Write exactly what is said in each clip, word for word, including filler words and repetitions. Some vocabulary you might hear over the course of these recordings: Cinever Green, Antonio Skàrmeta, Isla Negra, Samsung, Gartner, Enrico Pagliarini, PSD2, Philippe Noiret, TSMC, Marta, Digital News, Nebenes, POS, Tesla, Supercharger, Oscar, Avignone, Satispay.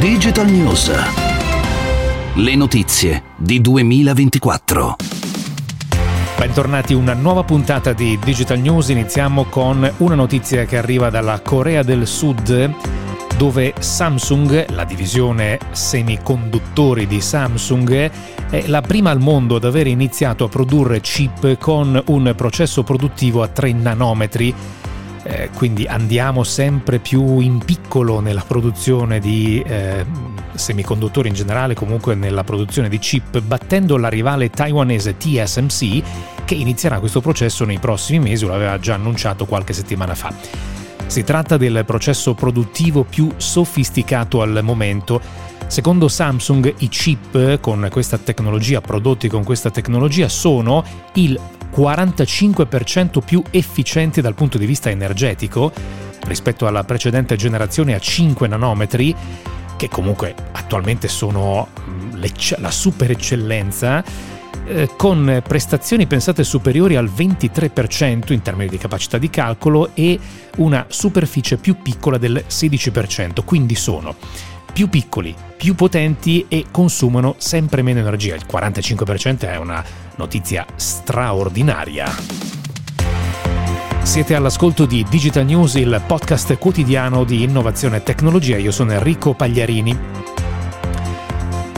Digital News. Le notizie di duemilaventiquattro. Bentornati a una nuova puntata di Digital News. Iniziamo con una notizia che arriva dalla Corea del Sud, dove Samsung, la divisione semiconduttori di Samsung, è la prima al mondo ad aver iniziato a produrre chip con un processo produttivo a tre nanometri. Eh, quindi andiamo sempre più in piccolo nella produzione di eh, semiconduttori in generale, comunque nella produzione di chip, battendo la rivale taiwanese T S M C, che inizierà questo processo nei prossimi mesi, lo aveva già annunciato qualche settimana fa. Si tratta del processo produttivo più sofisticato al momento. Secondo Samsung, i chip con questa tecnologia, prodotti con questa tecnologia, sono il quarantacinque per cento più efficienti dal punto di vista energetico rispetto alla precedente generazione a cinque nanometri, che comunque attualmente sono la super eccellenza, con prestazioni pensate superiori al ventitré per cento in termini di capacità di calcolo e una superficie più piccola del sedici per cento, quindi sono più piccoli, più potenti e consumano sempre meno energia. Il quarantacinque per cento è una notizia straordinaria. Siete all'ascolto di Digital News, il podcast quotidiano di innovazione e tecnologia. Io sono Enrico Pagliarini.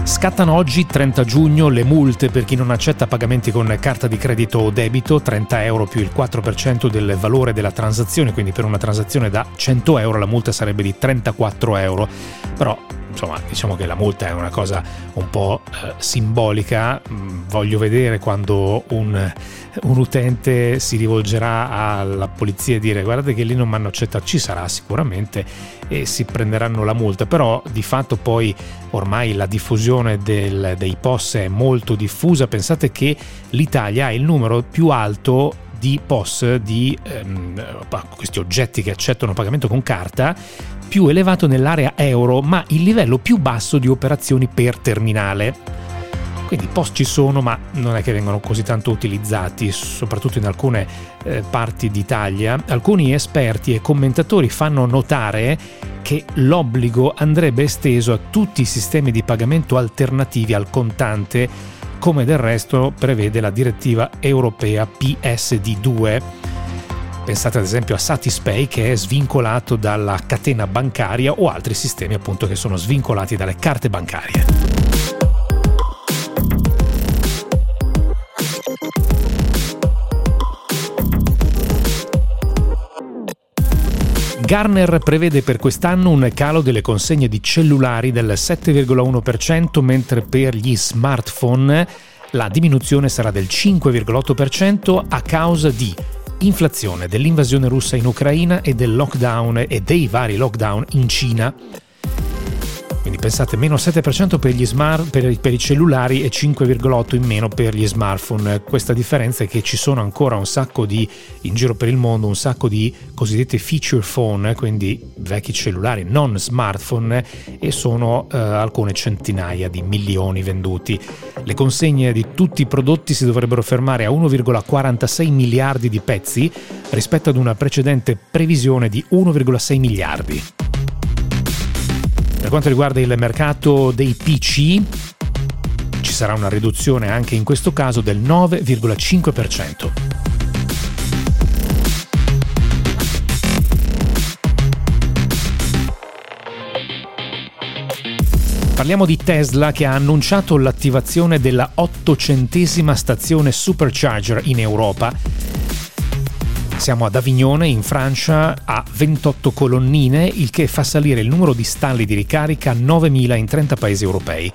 Scattano oggi, trenta giugno, le multe per chi non accetta pagamenti con carta di credito o debito, trenta euro più il quattro per cento del valore della transazione, quindi per una transazione da cento euro la multa sarebbe di trentaquattro euro. Però, insomma, diciamo che la multa è una cosa un po' eh, simbolica. Voglio vedere quando un, un utente si rivolgerà alla polizia e dire guardate che lì non mi hanno accettato, ci sarà sicuramente e si prenderanno la multa. Però di fatto poi ormai la diffusione del, dei P O S è molto diffusa. Pensate che l'Italia ha il numero più alto di P O S, di ehm, questi oggetti che accettano pagamento con carta, più elevato nell'area euro, ma il livello più basso di operazioni per terminale. Quindi P O S ci sono, ma non è che vengono così tanto utilizzati, soprattutto in alcune eh, parti d'Italia. Alcuni esperti e commentatori fanno notare che l'obbligo andrebbe esteso a tutti i sistemi di pagamento alternativi al contante, come del resto prevede la direttiva europea P S D due. Pensate ad esempio a Satispay, che è svincolato dalla catena bancaria, o altri sistemi appunto che sono svincolati dalle carte bancarie. Gartner prevede per quest'anno un calo delle consegne di cellulari del sette virgola uno per cento, mentre per gli smartphone la diminuzione sarà del cinque virgola otto per cento a causa di inflazione, dell'invasione russa in Ucraina e del lockdown e dei vari lockdown in Cina. Quindi pensate, meno sette per cento per gli smart, per, per i cellulari e cinque virgola otto per cento in meno per gli smartphone. Questa differenza è che ci sono ancora un sacco di, in giro per il mondo, un sacco di cosiddette feature phone, quindi vecchi cellulari non smartphone, e sono eh, alcune centinaia di milioni venduti. Le consegne di tutti i prodotti si dovrebbero fermare a uno virgola quarantasei miliardi di pezzi rispetto ad una precedente previsione di uno virgola sei miliardi. Per quanto riguarda il mercato dei P C, ci sarà una riduzione anche in questo caso del nove virgola cinque per cento. Parliamo di Tesla, che ha annunciato l'attivazione della ottocentesima stazione Supercharger in Europa. Siamo ad Avignone, in Francia, a ventotto colonnine, il che fa salire il numero di stalli di ricarica a novemila in trenta paesi europei.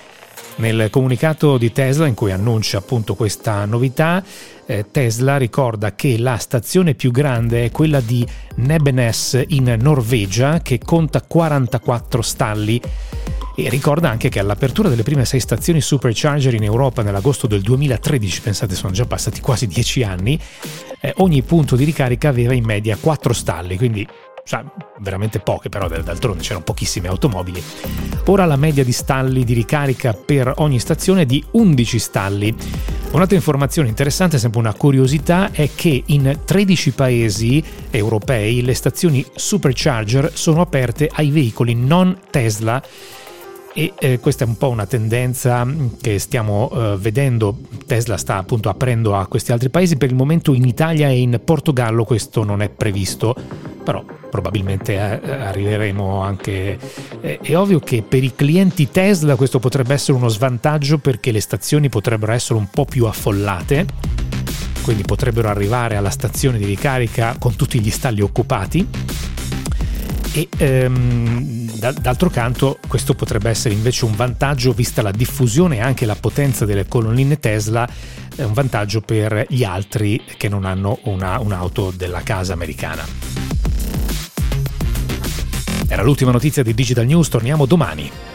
Nel comunicato di Tesla, in cui annuncia appunto questa novità, eh, Tesla ricorda che la stazione più grande è quella di Nebenes in Norvegia, che conta quarantaquattro stalli. E ricorda anche che all'apertura delle prime sei stazioni Supercharger in Europa nell'agosto del duemilatredici, pensate, sono già passati quasi dieci anni, eh, ogni punto di ricarica aveva in media quattro stalli, quindi cioè, veramente poche, però d'altronde c'erano pochissime automobili. Ora la media di stalli di ricarica per ogni stazione è di undici stalli. Un'altra informazione interessante, sempre una curiosità, è che in tredici paesi europei le stazioni Supercharger sono aperte ai veicoli non Tesla. e eh, questa è un po' una tendenza che stiamo eh, vedendo. Tesla sta appunto aprendo a questi altri paesi, per il momento in Italia e in Portogallo questo non è previsto, però probabilmente arriveremo anche. È ovvio che per i clienti Tesla questo potrebbe essere uno svantaggio, perché le stazioni potrebbero essere un po' più affollate, quindi potrebbero arrivare alla stazione di ricarica con tutti gli stalli occupati, e ehm, d'altro canto questo potrebbe essere invece un vantaggio, vista la diffusione e anche la potenza delle colonnine Tesla, è un vantaggio per gli altri che non hanno una, un'auto della casa americana. Era l'ultima notizia di Digital News, torniamo domani.